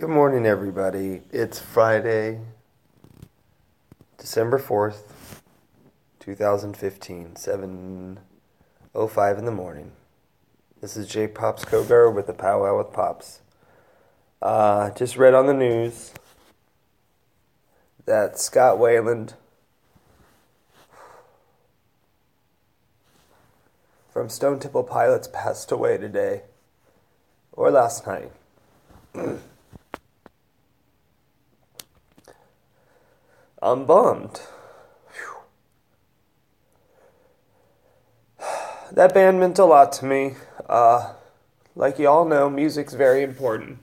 Good morning, everybody. It's Friday, December 4th, 2015, 7:05 in the morning. This is Jay Pops Cogar with the Pow Wow with Pops. Just read on the news that Scott Weiland from Stone Temple Pilots passed away today, or last night. I'm bummed. Whew. That band meant a lot to me. Like you all know, music's very important.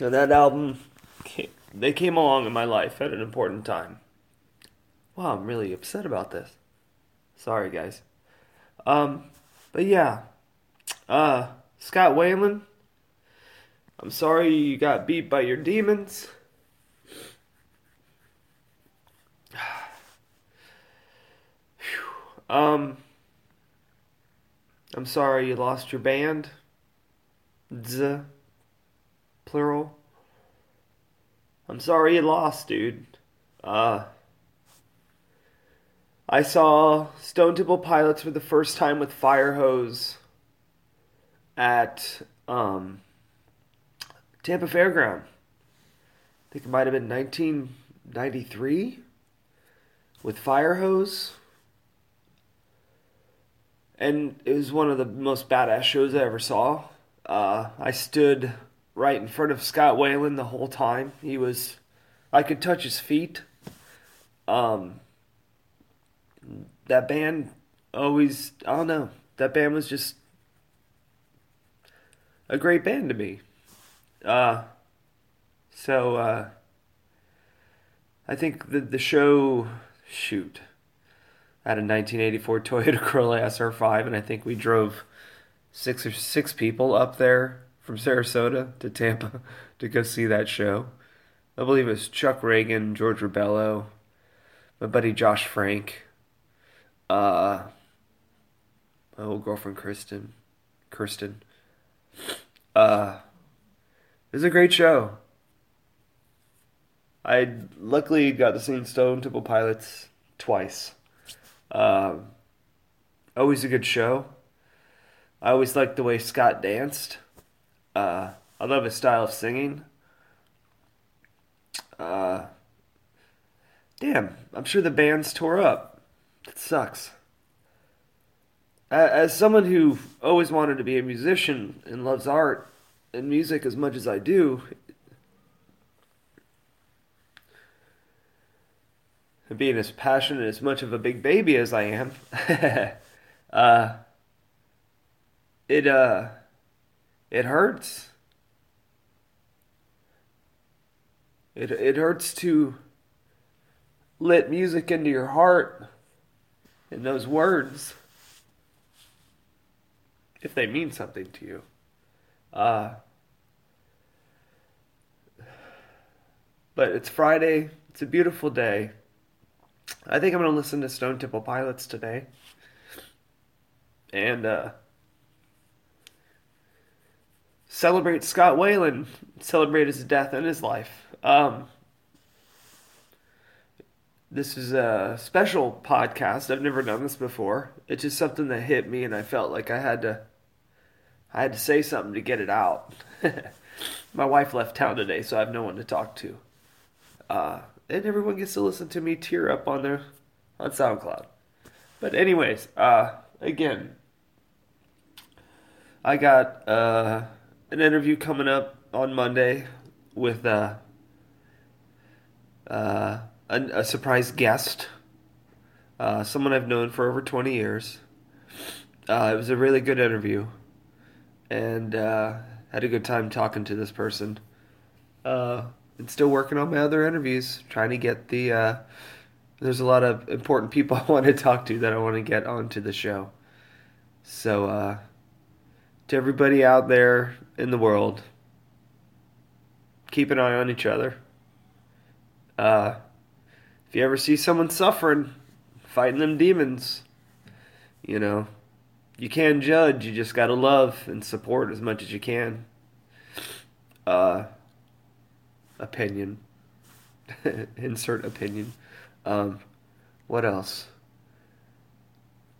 And that album, they came along in my life at an important time. Wow, I'm really upset about this. Sorry, guys. But yeah. Scott Weiland. I'm sorry you got beat by your demons. I'm sorry you lost your band. Plural. I'm sorry you lost, dude. I saw Stone Temple Pilots for the first time with Firehose at Tampa Fairground. I think it might have been 1993 with Firehose. And it was one of the most badass shows I ever saw. I stood right in front of Scott Weiland the whole time. I could touch his feet. That band I don't know. That band was just a great band to me. I think the show, I had a 1984 Toyota Corolla SR5, and I think we drove six people up there from Sarasota to Tampa to go see that show. I believe it was Chuck Reagan, George Rebello, my buddy Josh Frank, my old girlfriend Kristen. It was a great show. I luckily got to see Stone Temple Pilots twice. Always a good show. I always liked the way Scott danced. I love his style of singing. Damn, I'm sure the band's tore up. It sucks. As someone who always wanted to be a musician and loves art, and music as much as I do, and being as passionate and as much of a big baby as I am, it hurts. It hurts to let music into your heart in those words, if they mean something to you. But it's Friday. It's a beautiful day. I think I'm going to listen to Stone Temple Pilots today. And celebrate Scott Weiland. Celebrate his death and his life. This is a special podcast. I've never done this before. It's just something that hit me, and I felt like I had to say something to get it out. My wife left town today, so I have no one to talk to. And everyone gets to listen to me tear up on SoundCloud. But anyways, again, I got an interview coming up on Monday with a surprise guest, someone I've known for over 20 years. It was a really good interview. And had a good time talking to this person. And still working on my other interviews, trying to get there's a lot of important people I want to talk to that I want to get onto the show. So to everybody out there in the world, keep an eye on each other. If you ever see someone suffering, fighting them demons, you can't judge. You just got to love and support as much as you can. Opinion. Insert opinion. What else?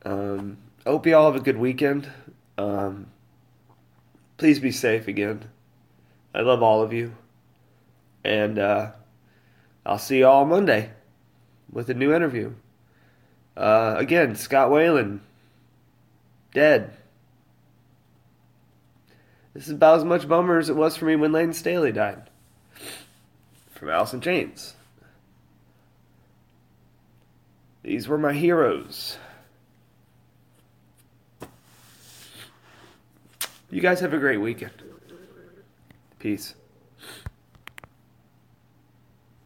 I hope you all have a good weekend. Please be safe again. I love all of you. And I'll see you all Monday with a new interview. Again, Scott Weiland, dead. This is about as much bummer as it was for me when Lane Staley died. From Alice in Chains. These were my heroes. You guys have a great weekend. Peace.